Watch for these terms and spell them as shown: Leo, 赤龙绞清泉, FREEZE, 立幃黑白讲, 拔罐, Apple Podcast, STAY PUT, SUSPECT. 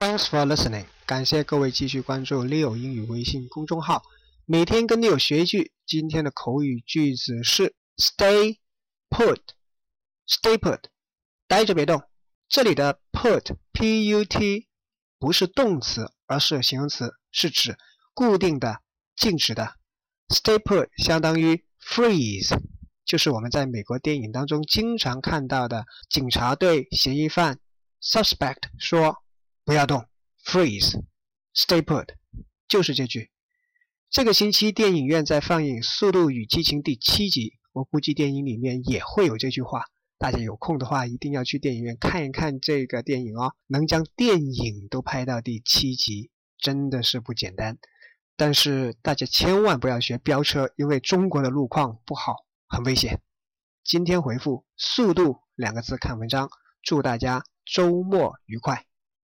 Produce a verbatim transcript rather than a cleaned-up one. Thanks for listening， 感谢各位继续关注 Leo 英语微信公众号，每天跟 Leo 学一句。今天的口语句子是 Stay put， Stay put， 待着别动。这里的 put P U T 不是动词，而是形容词，是指固定的、静止的。Stay put 相当于 freeze， 就是我们在美国电影当中经常看到的警察对嫌疑犯 suspect 说不要动 ，freeze， stay put， 就是这句。这个星期电影院在放映《速度与激情》第七集，我估计电影里面也会有这句话。大家有空的话，一定要去电影院看一看这个电影哦。能将电影都拍到第七集，真的是不简单。但是大家千万不要学飙车，因为中国的路况不好，很危险。今天回复"速度"两个字看文章，祝大家周末愉快。